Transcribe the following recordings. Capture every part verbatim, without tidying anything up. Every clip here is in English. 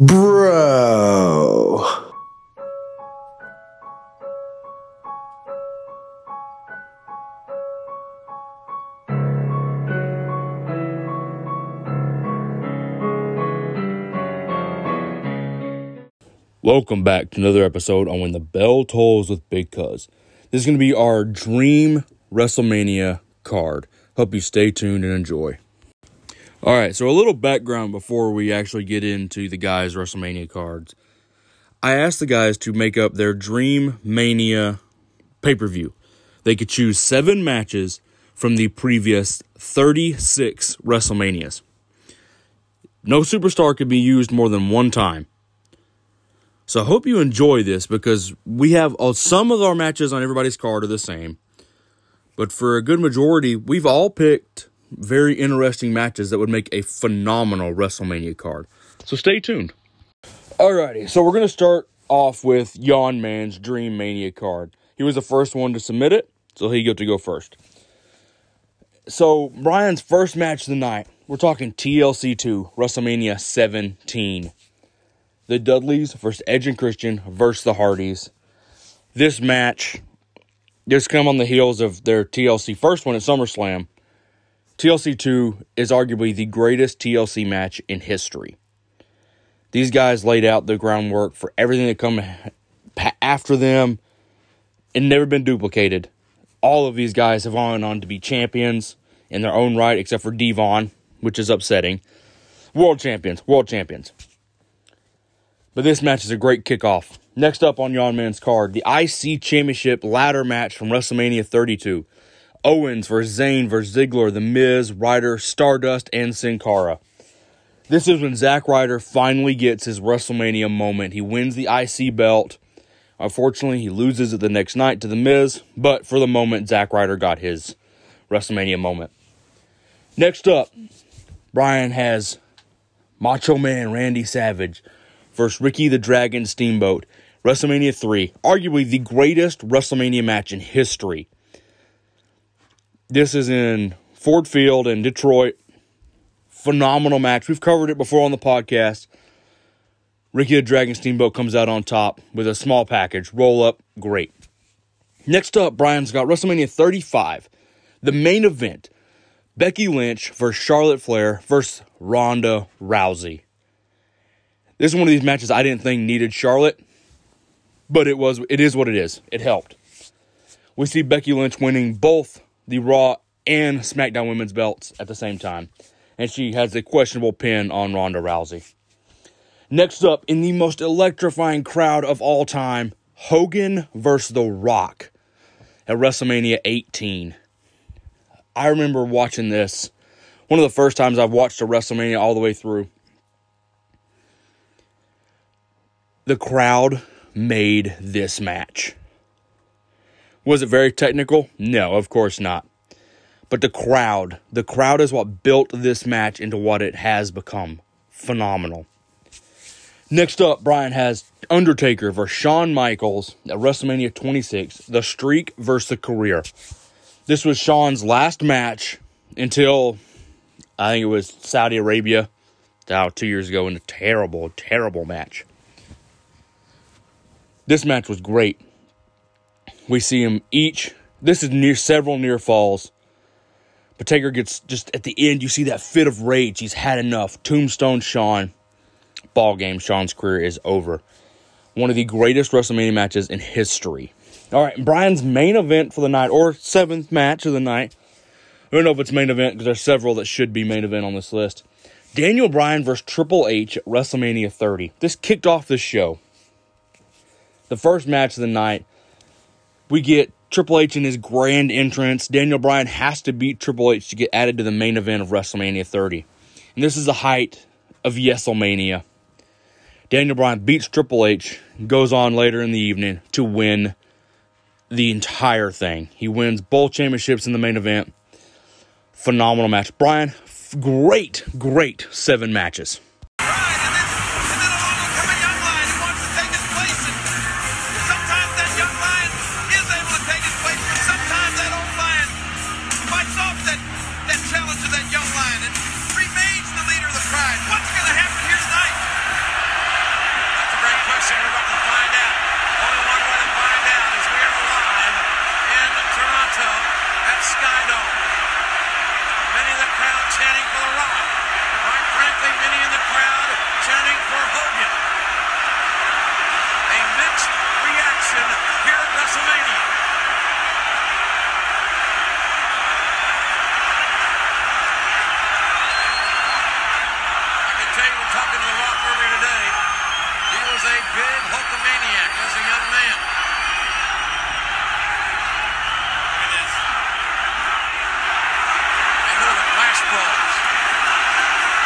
Bro. Welcome back to another episode on When the Bell Tolls with Big Cuz. This is going to be our dream WrestleMania card. Hope you stay tuned and enjoy. All right, so a little background before we actually get into the guys' WrestleMania cards. I asked the guys to make up their Dream Mania pay-per-view. They could choose seven matches from the previous thirty-six WrestleManias. No superstar could be used more than one time. So I hope you enjoy this because we have all, some of our matches on everybody's card are the same. But for a good majority, we've all picked very interesting matches that would make a phenomenal WrestleMania card. So stay tuned. Alrighty, so we're going to start off with Yon Man's Dream Mania card. He was the first one to submit it, so he got to go first. So Bryan's first match of the night, we're talking T L C two, WrestleMania seventeen. The Dudleys versus Edge and Christian versus the Hardys. This match just come on the heels of their T L C first one at SummerSlam. T L C two is arguably the greatest T L C match in history. These guys laid out the groundwork for everything that come after them and never been duplicated. All of these guys have gone on to be champions in their own right, except for D-Von, which is upsetting. World champions, world champions. But this match is a great kickoff. Next up on Yon Man's card, the I C Championship ladder match from WrestleMania thirty-two. Owens versus Zayn versus Ziggler, The Miz, Ryder, Stardust, and Sin Cara. This is when Zack Ryder finally gets his WrestleMania moment. He wins the I C belt. Unfortunately, he loses it the next night to The Miz, but for the moment, Zack Ryder got his WrestleMania moment. Next up, Bryan has Macho Man Randy Savage versus Ricky the Dragon Steamboat. WrestleMania three, arguably the greatest WrestleMania match in history. This is in Ford Field in Detroit. Phenomenal match. We've covered it before on the podcast. Ricky the Dragon Steamboat comes out on top with a small package. Roll up, great. Next up, Bryan's got WrestleMania thirty-five. The main event, Becky Lynch versus Charlotte Flair versus Ronda Rousey. This is one of these matches I didn't think needed Charlotte, but it was. It is what it is. It helped. We see Becky Lynch winning both the Raw and SmackDown women's belts at the same time. And she has a questionable pin on Ronda Rousey. Next up, in the most electrifying crowd of all time, Hogan versus The Rock at WrestleMania eighteen. I remember watching this. One of the first times I've watched a WrestleMania all the way through. The crowd made this match. Was it very technical? No, of course not. But the crowd, the crowd is what built this match into what it has become. Phenomenal. Next up, Bryan has Undertaker versus Shawn Michaels at WrestleMania twenty-six, the streak versus the career. This was Shawn's last match until, I think it was Saudi Arabia, oh, two years ago, in a terrible, terrible match. This match was great. We see him each. This is near several near falls. But Taker gets just at the end. You see that fit of rage. He's had enough. Tombstone Shawn. Ball game. Shawn's career is over. One of the greatest WrestleMania matches in history. All right, Bryan's main event for the night, or seventh match of the night. I don't know if it's main event because there's several that should be main event on this list. Daniel Bryan versus Triple H at WrestleMania thirty. This kicked off the show. The first match of the night. We get Triple H in his grand entrance. Daniel Bryan has to beat Triple H to get added to the main event of WrestleMania thirty. And this is the height of Yeselmania. Daniel Bryan beats Triple H and goes on later in the evening to win the entire thing. He wins both championships in the main event. Phenomenal match. Bryan, great, great seven matches. Remains the leader of the pride. What's going to happen here tonight? this year. We're about to find out. Only one way to find out is we are live in Toronto at Skydome. Many in the crowd chanting for The Rock. Quite frankly, many in the crowd chanting for Hogan. A mixed reaction here at WrestleMania. Talking to The Rock earlier today, he was a big Hulkamaniac as a young man. Look at this. And look at the flashballs.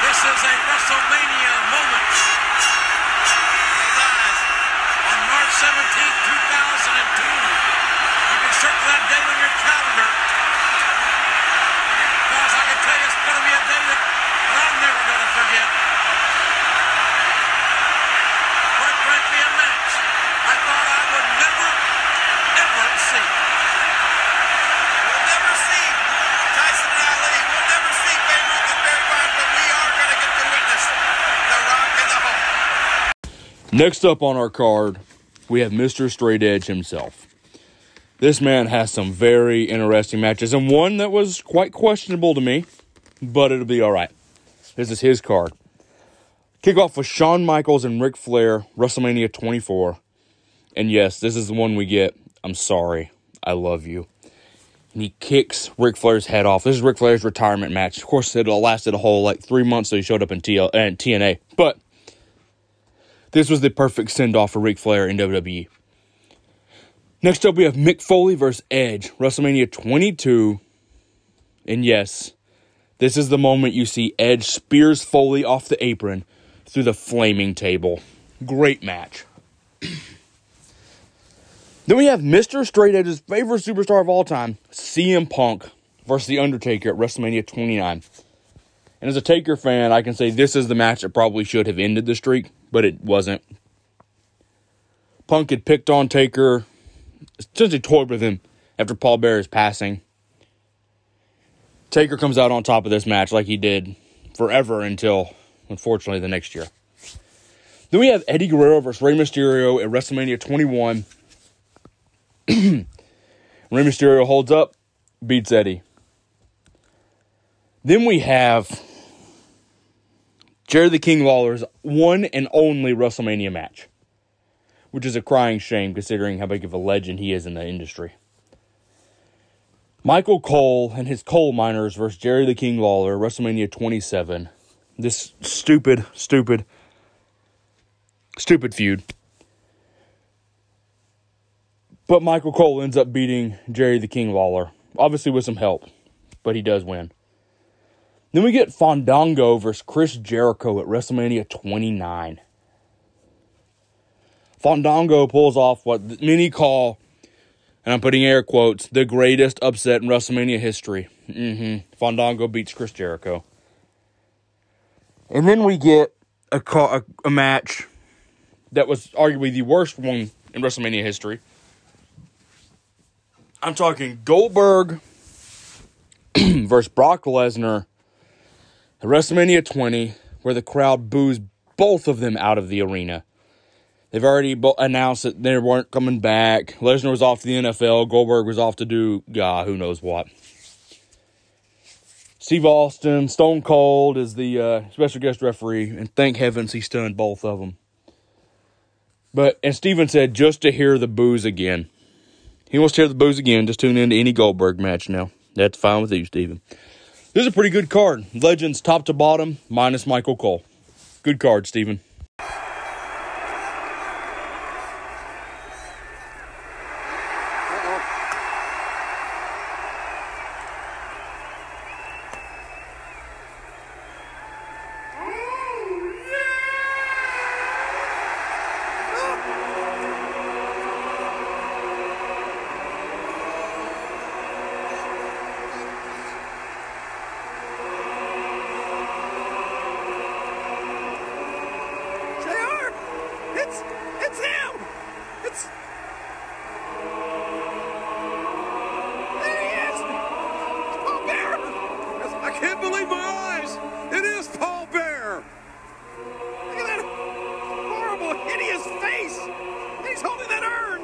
This is a WrestleMania moment. Guys, on March seventeenth, two thousand two, you can circle that date on your calendar. Because I can tell you it's going to be a day that I'm never going to forget. I thought I would never, ever see. We'll never see. Tyson and Ali, we'll never see Baywalk and Barry Bond, but we are going to get to witness The Rock in the Hulk. Next up on our card, we have Mister Straight Edge himself. This man has some very interesting matches, and one that was quite questionable to me, but it'll be all right. This is his card. Kick off with Shawn Michaels and Ric Flair, WrestleMania twenty-four. And yes, this is the one we get. I'm sorry. I love you. And he kicks Ric Flair's head off. This is Ric Flair's retirement match. Of course, it lasted a whole like three months, so he showed up in T L and T N A. But this was the perfect send-off for Ric Flair in W W E. Next up, we have Mick Foley versus Edge, WrestleMania twenty-two. And yes, this is the moment you see Edge spears Foley off the apron through the flaming table. Great match. Then we have Mister Straight Edge's favorite superstar of all time, C M Punk versus The Undertaker at WrestleMania twenty-nine. And as a Taker fan, I can say this is the match that probably should have ended the streak, but it wasn't. Punk had picked on Taker, essentially toyed with him after Paul Bearer's passing. Taker comes out on top of this match like he did forever until, unfortunately, the next year. Then we have Eddie Guerrero versus Rey Mysterio at WrestleMania twenty-one. Rey Mysterio holds up, beats Eddie. Then we have Jerry the King Lawler's one and only WrestleMania match, which is a crying shame considering how big of a legend he is in the industry. Michael Cole and his coal miners versus Jerry the King Lawler, WrestleMania twenty-seven. This stupid, stupid, stupid feud. But Michael Cole ends up beating Jerry the King Lawler. Obviously with some help, but he does win. Then we get Fandango versus Chris Jericho at WrestleMania twenty-nine. Fandango pulls off what many call, and I'm putting air quotes, the greatest upset in WrestleMania history. Mm-hmm. Fandango beats Chris Jericho. And then we get a, a, a match that was arguably the worst one in WrestleMania history. I'm talking Goldberg versus Brock Lesnar at WrestleMania twenty, where the crowd boos both of them out of the arena. They've already bo- announced that they weren't coming back. Lesnar was off to the N F L. Goldberg was off to do, God, who knows what. Steve Austin, Stone Cold is the uh, special guest referee, and thank heavens he stunned both of them. But, and Steven said, just to hear the boos again. He wants to hear the boos again. Just tune in to any Goldberg match now. That's fine with you, Steven. This is a pretty good card. Legends top to bottom, minus Michael Cole. Good card, Steven. Idiot. see his face! And he's holding that urn!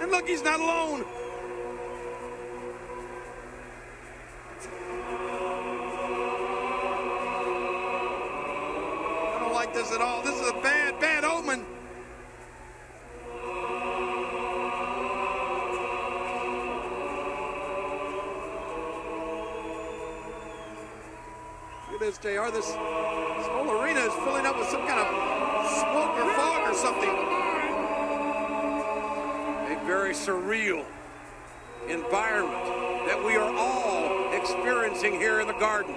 And look, he's not alone. I don't like this at all. This is a bad, bad omen. This, J R, this, this whole arena is filling up with some kind of smoke or fog or something. A very surreal environment that we are all experiencing here in the Garden.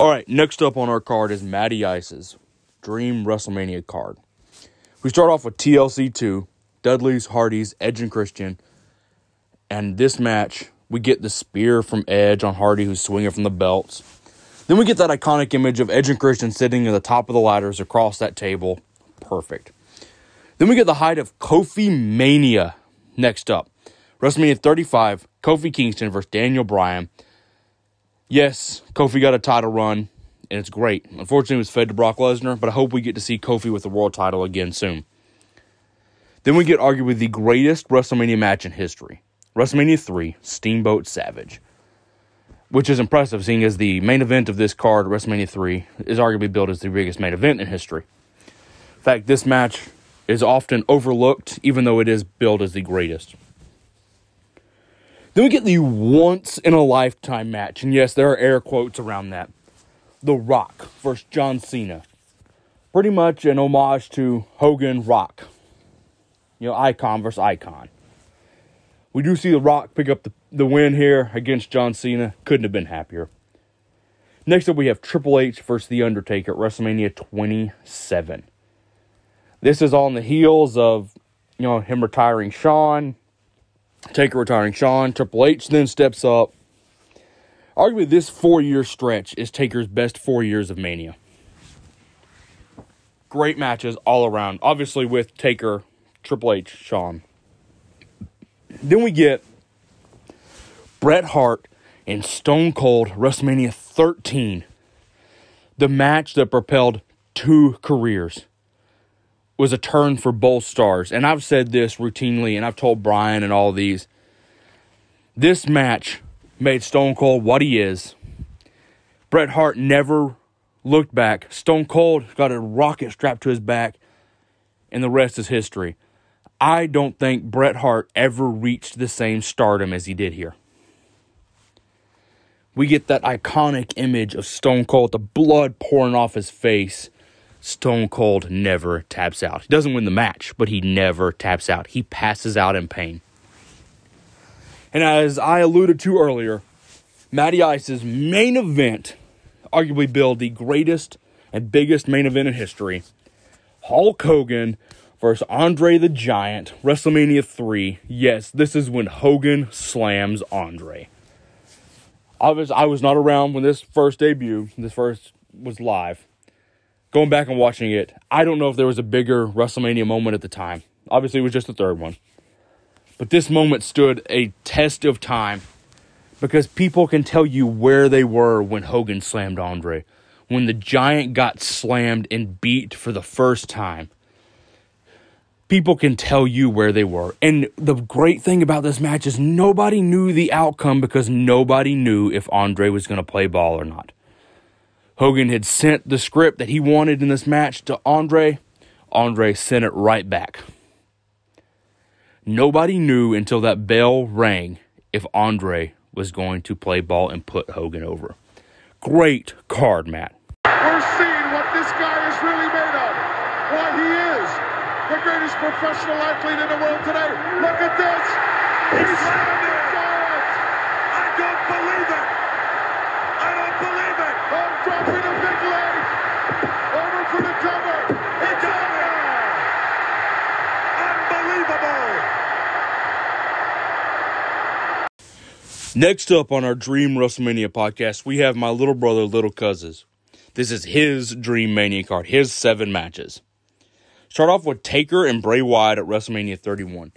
All right, next up on our card is Matty Ice's Dream WrestleMania card. We start off with T L C two, Dudley's, Hardy's, Edge, and Christian. And this match, we get the spear from Edge on Hardy, who's swinging from the belts. Then we get that iconic image of Edge and Christian sitting at the top of the ladders across that table. Perfect. Then we get the height of Kofi Mania next up. WrestleMania thirty-five, Kofi Kingston versus Daniel Bryan. Yes, Kofi got a title run, and it's great. Unfortunately, it was fed to Brock Lesnar, but I hope we get to see Kofi with the world title again soon. Then we get arguably the greatest WrestleMania match in history. WrestleMania three, Steamboat Savage. Which is impressive, seeing as the main event of this card, WrestleMania three, is arguably billed as the biggest main event in history. In fact, this match is often overlooked, even though it is billed as the greatest. Then we get the once-in-a-lifetime match. And yes, there are air quotes around that. The Rock versus John Cena. Pretty much an homage to Hogan Rock. You know, icon versus icon. We do see The Rock pick up the, the win here against John Cena. Couldn't have been happier. Next up, we have Triple H versus The Undertaker at WrestleMania twenty-seven. This is on the heels of, you know, him retiring Shawn. Taker retiring Shawn. Triple H then steps up. Arguably, this four-year stretch is Taker's best four years of Mania. Great matches all around. Obviously, with Taker, Triple H, Shawn. Then we get Bret Hart and Stone Cold, WrestleMania thirteen. The match that propelled two careers. Was a turn for both stars. And I've said this routinely, and I've told Brian and all these. This match made Stone Cold what he is. Bret Hart never looked back. Stone Cold got a rocket strapped to his back, and the rest is history. I don't think Bret Hart ever reached the same stardom as he did here. We get that iconic image of Stone Cold, the blood pouring off his face. Stone Cold never taps out. He doesn't win the match, but he never taps out. He passes out in pain. And as I alluded to earlier, Matty Ice's main event, arguably billed the greatest and biggest main event in history, Hulk Hogan versus Andre the Giant, WrestleMania three. Yes, this is when Hogan slams Andre. I was, I was not around when this first debut, this first was live. Going back and watching it, I don't know if there was a bigger WrestleMania moment at the time. Obviously, it was just the third one. But this moment stood a test of time because people can tell you where they were when Hogan slammed Andre. When the Giant got slammed and beat for the first time. people can tell you where they were. And the great thing about this match is nobody knew the outcome because nobody knew if Andre was going to play ball or not. Hogan had sent the script that he wanted in this match to Andre. Andre sent it right back. Nobody knew until that bell rang if Andre was going to play ball and put Hogan over. Great card, Matt. We're seeing what this guy is really made of. What he is. The greatest professional athlete in the world today. Look at this. He's landed. Dropping a big leg, over for the cover, it's over! Unbelievable! Next up on our Dream WrestleMania podcast, we have my little brother, Little Cuz's. This is his Dream Mania card, his seven matches. Start off with Taker and Bray Wyatt at WrestleMania thirty-one.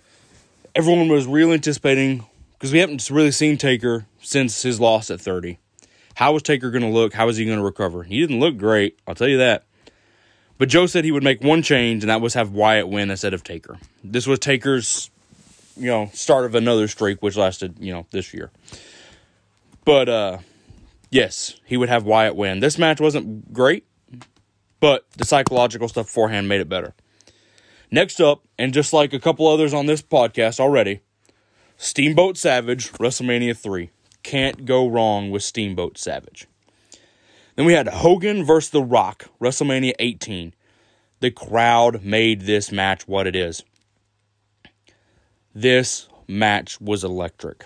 Everyone was really anticipating, because we haven't really seen Taker since his loss at thirty. How was Taker going to look? How was he going to recover? He didn't look great, I'll tell you that. But Joe said he would make one change, and that was have Wyatt win instead of Taker. This was Taker's, you know, start of another streak, which lasted, you know, this year. But, uh, yes, he would have Wyatt win. This match wasn't great, but the psychological stuff beforehand made it better. Next up, and just like a couple others on this podcast already, Steamboat Savage, WrestleMania three. Can't go wrong with Steamboat Savage. Then we had Hogan versus The Rock, WrestleMania eighteen. The crowd made this match what it is. This match was electric.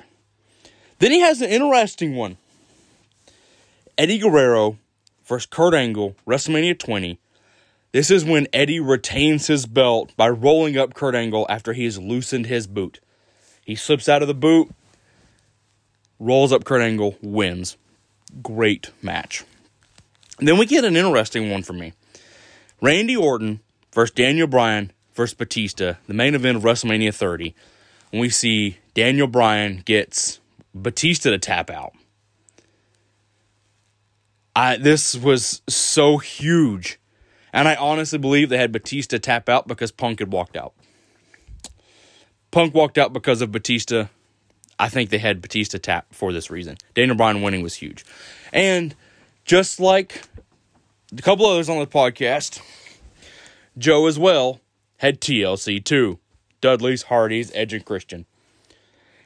Then he has an interesting one. Eddie Guerrero versus Kurt Angle, WrestleMania twenty. This is when Eddie retains his belt by rolling up Kurt Angle after he has loosened his boot. He slips out of the boot. Rolls up Kurt Angle, wins. Great match. And then we get an interesting one for me. Randy Orton versus Daniel Bryan versus Batista, the main event of WrestleMania thirty. And we see Daniel Bryan gets Batista to tap out. I This was so huge. And I honestly believe they had Batista tap out because Punk had walked out. Punk walked out because of Batista. I think they had Batista tap for this reason. Daniel Bryan winning was huge. And just like a couple others on the podcast, Joe as well had T L C two. Dudley's, Hardy's, Edge, and Christian.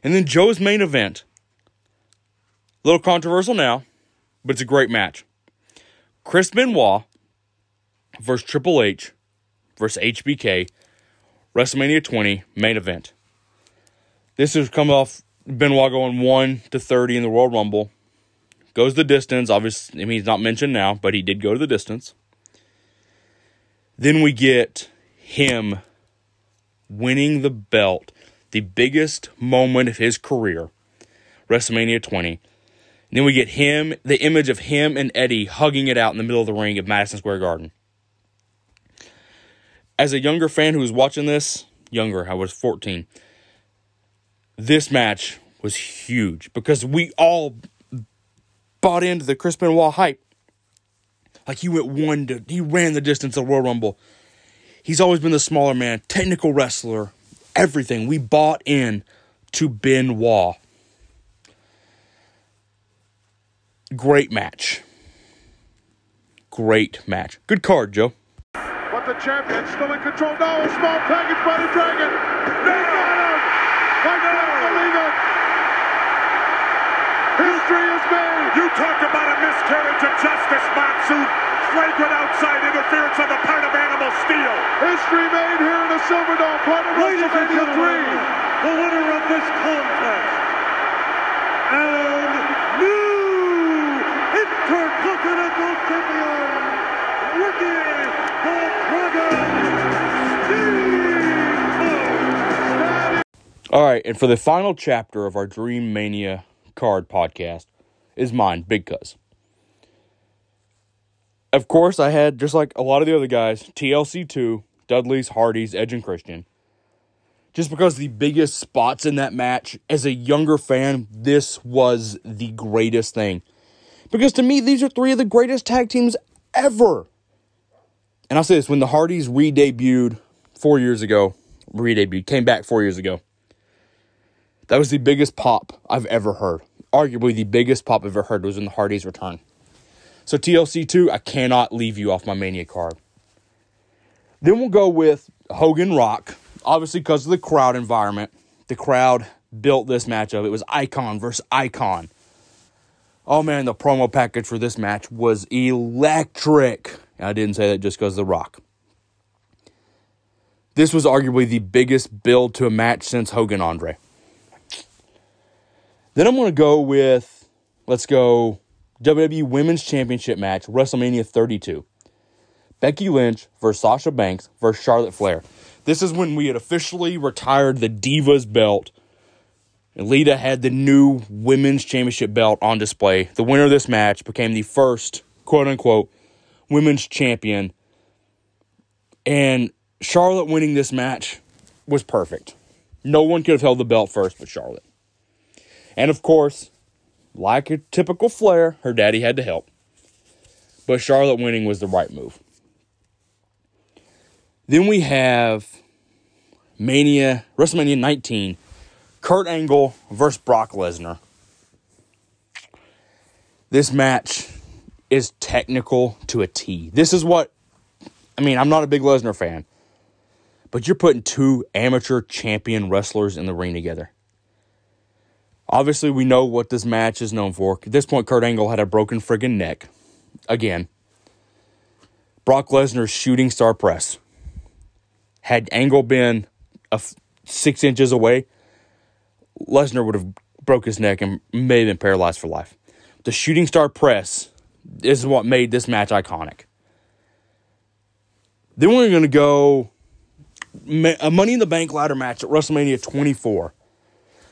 And then Joe's main event. A little controversial now, but it's a great match. Chris Benoit versus Triple H versus H B K. WrestleMania twenty main event. This is coming off Benoit going one to thirty in the Royal Rumble. Goes the distance. Obviously, I mean, he's not mentioned now, but he did go to the distance. Then we get him winning the belt. The biggest moment of his career. WrestleMania twenty. And then we get him, the image of him and Eddie hugging it out in the middle of the ring at Madison Square Garden. As a younger fan who was watching this, younger, I was fourteen. This match was huge because we all bought into the Chris Benoit hype. Like he went one to, he ran the distance of Royal Rumble. He's always been the smaller man, technical wrestler, everything. We bought in to Benoit. Great match. Great match. Good card, Joe. But the champion's still in control. No, small package by the Dragon. They got him. I can't believe it! History is made! You talk about a miscarriage of justice, Matsu! Flagrant outside interference on the part of Animal Steel! History made here in the Silverdome, part of WrestleMania three! The winner of this contest, and new Intercontinental Champion, Ricky the Dragon Steamboat! All right, and for the final chapter of our Dream Mania card podcast is mine, Big Cuz. Of course, I had, just like a lot of the other guys, T L C two, Dudley's, Hardy's, Edge, and Christian. Just because the biggest spots in that match, as a younger fan, this was the greatest thing. Because to me, these are three of the greatest tag teams ever. And I'll say this, when the Hardys re-debuted four years ago, re-debuted, came back four years ago. That was the biggest pop I've ever heard. Arguably the biggest pop I've ever heard was in the Hardys' return. So T L C two, I cannot leave you off my Mania card. Then we'll go with Hogan Rock. Obviously because of the crowd environment. The crowd built this match up. It was Icon versus Icon. Oh man, the promo package for this match was electric. I didn't say that just because of The Rock. This was arguably the biggest build to a match since Hogan Andre. Then I'm going to go with, let's go, W W E Women's Championship match, WrestleMania thirty-two. Becky Lynch versus Sasha Banks versus Charlotte Flair. This is when we had officially retired the Divas belt. And Lita had the new Women's Championship belt on display. The winner of this match became the first, quote-unquote, Women's Champion. And Charlotte winning this match was perfect. No one could have held the belt first but Charlotte. And of course, like a typical Flair, her daddy had to help. But Charlotte winning was the right move. Then we have Mania, WrestleMania nineteen, Kurt Angle versus Brock Lesnar. This match is technical to a T. This is what, I mean, I'm not a big Lesnar fan, but you're putting two amateur champion wrestlers in the ring together. Obviously, we know what this match is known for. At this point, Kurt Angle had a broken friggin' neck. Again, Brock Lesnar's shooting star press. Had Angle been a f- six inches away, Lesnar would have broke his neck and may have been paralyzed for life. The shooting star press is what made this match iconic. Then we're going to go ma- a Money in the Bank ladder match at WrestleMania twenty-four.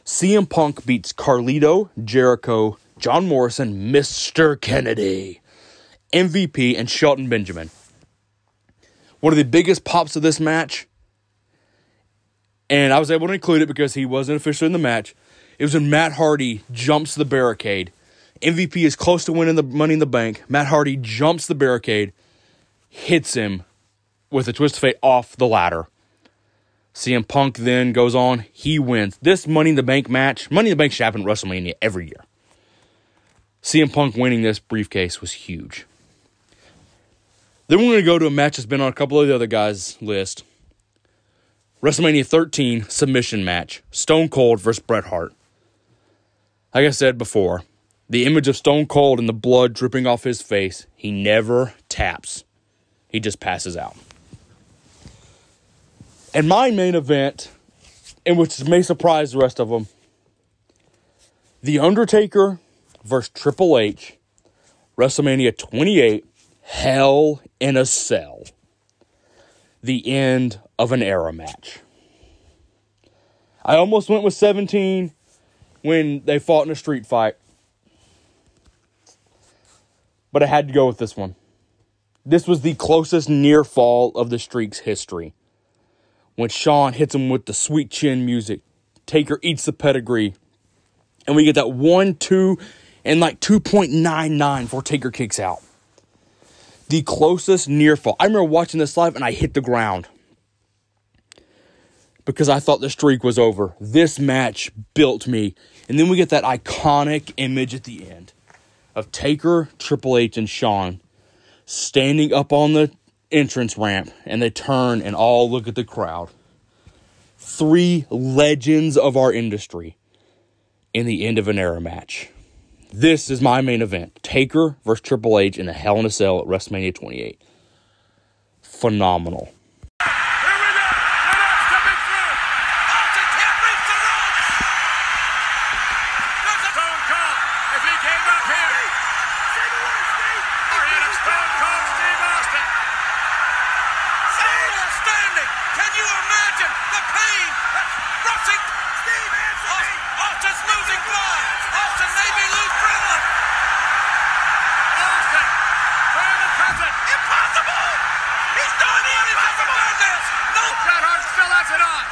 C M Punk beats Carlito, Jericho, John Morrison, Mister Kennedy, M V P, and Shelton Benjamin. One of the biggest pops of this match, and I was able to include it because he wasn't officially in the match, it was when Matt Hardy jumps the barricade. M V P is close to winning the Money in the Bank. Matt Hardy jumps the barricade, hits him with a twist of fate off the ladder. C M Punk then goes on. He wins. This Money in the Bank match, Money in the Bank should happen at WrestleMania every year. C M Punk winning this briefcase was huge. Then we're going to go to a match that's been on a couple of the other guys' list. WrestleMania thirteen submission match. Stone Cold versus Bret Hart. Like I said before, the image of Stone Cold and the blood dripping off his face, he never taps. He just passes out. And my main event, and which may surprise the rest of them, The Undertaker versus Triple H, WrestleMania twenty-eight, Hell in a Cell. The end of an era match. I almost went with seventeen when they fought in a street fight. But I had to go with this one. This was the closest near fall of the streak's history. When Shawn hits him with the sweet chin music. Taker eats the pedigree. And we get that one two and like two point nine nine before Taker kicks out. The closest near fall. I remember watching this live and I hit the ground. Because I thought the streak was over. This match built me. And then we get that iconic image at the end. Of Taker, Triple H, and Shawn. Standing up on the entrance ramp. And they turn and all look at the crowd. Three legends of our industry. In the end of an era match. This is my main event. Taker versus Triple H in a Hell in a Cell at WrestleMania twenty-eight. Phenomenal. Here we go. And it's coming through. Austin can't reach the ropes. There's a Stone Cold. If he came up here. Stay away, Steve. And it's Stone Cold Steve Austin. Still standing. Can you imagine the pain that's rushing? Steve Austin. Austin's losing blood. Austin may be losing. Impossible! He's done it! Impossible! No! Bret Hart still has it on.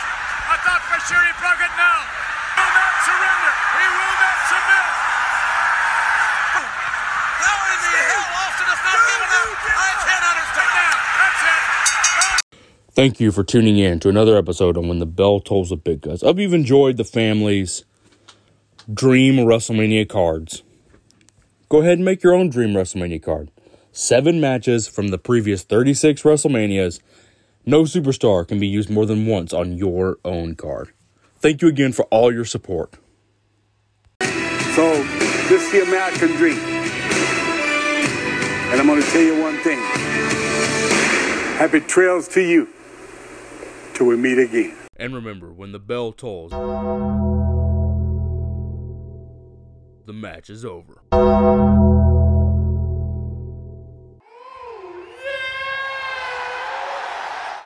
I thought for sure he broke it now. He will not surrender. He will not submit. How in the hell Austin is not giving up? I can't understand that. That's it. Thank you for tuning in to another episode on When the Bell Tolls of Big Cuz. I hope you've enjoyed the family's dream WrestleMania cards. Go ahead and make your own dream WrestleMania card. Seven matches from the previous thirty-six WrestleManias. No superstar can be used more than once on your own card. Thank you again for all your support. So, this is the American dream. And I'm going to tell you one thing. Happy trails to you. Till we meet again. And remember, when the bell tolls, the match is over.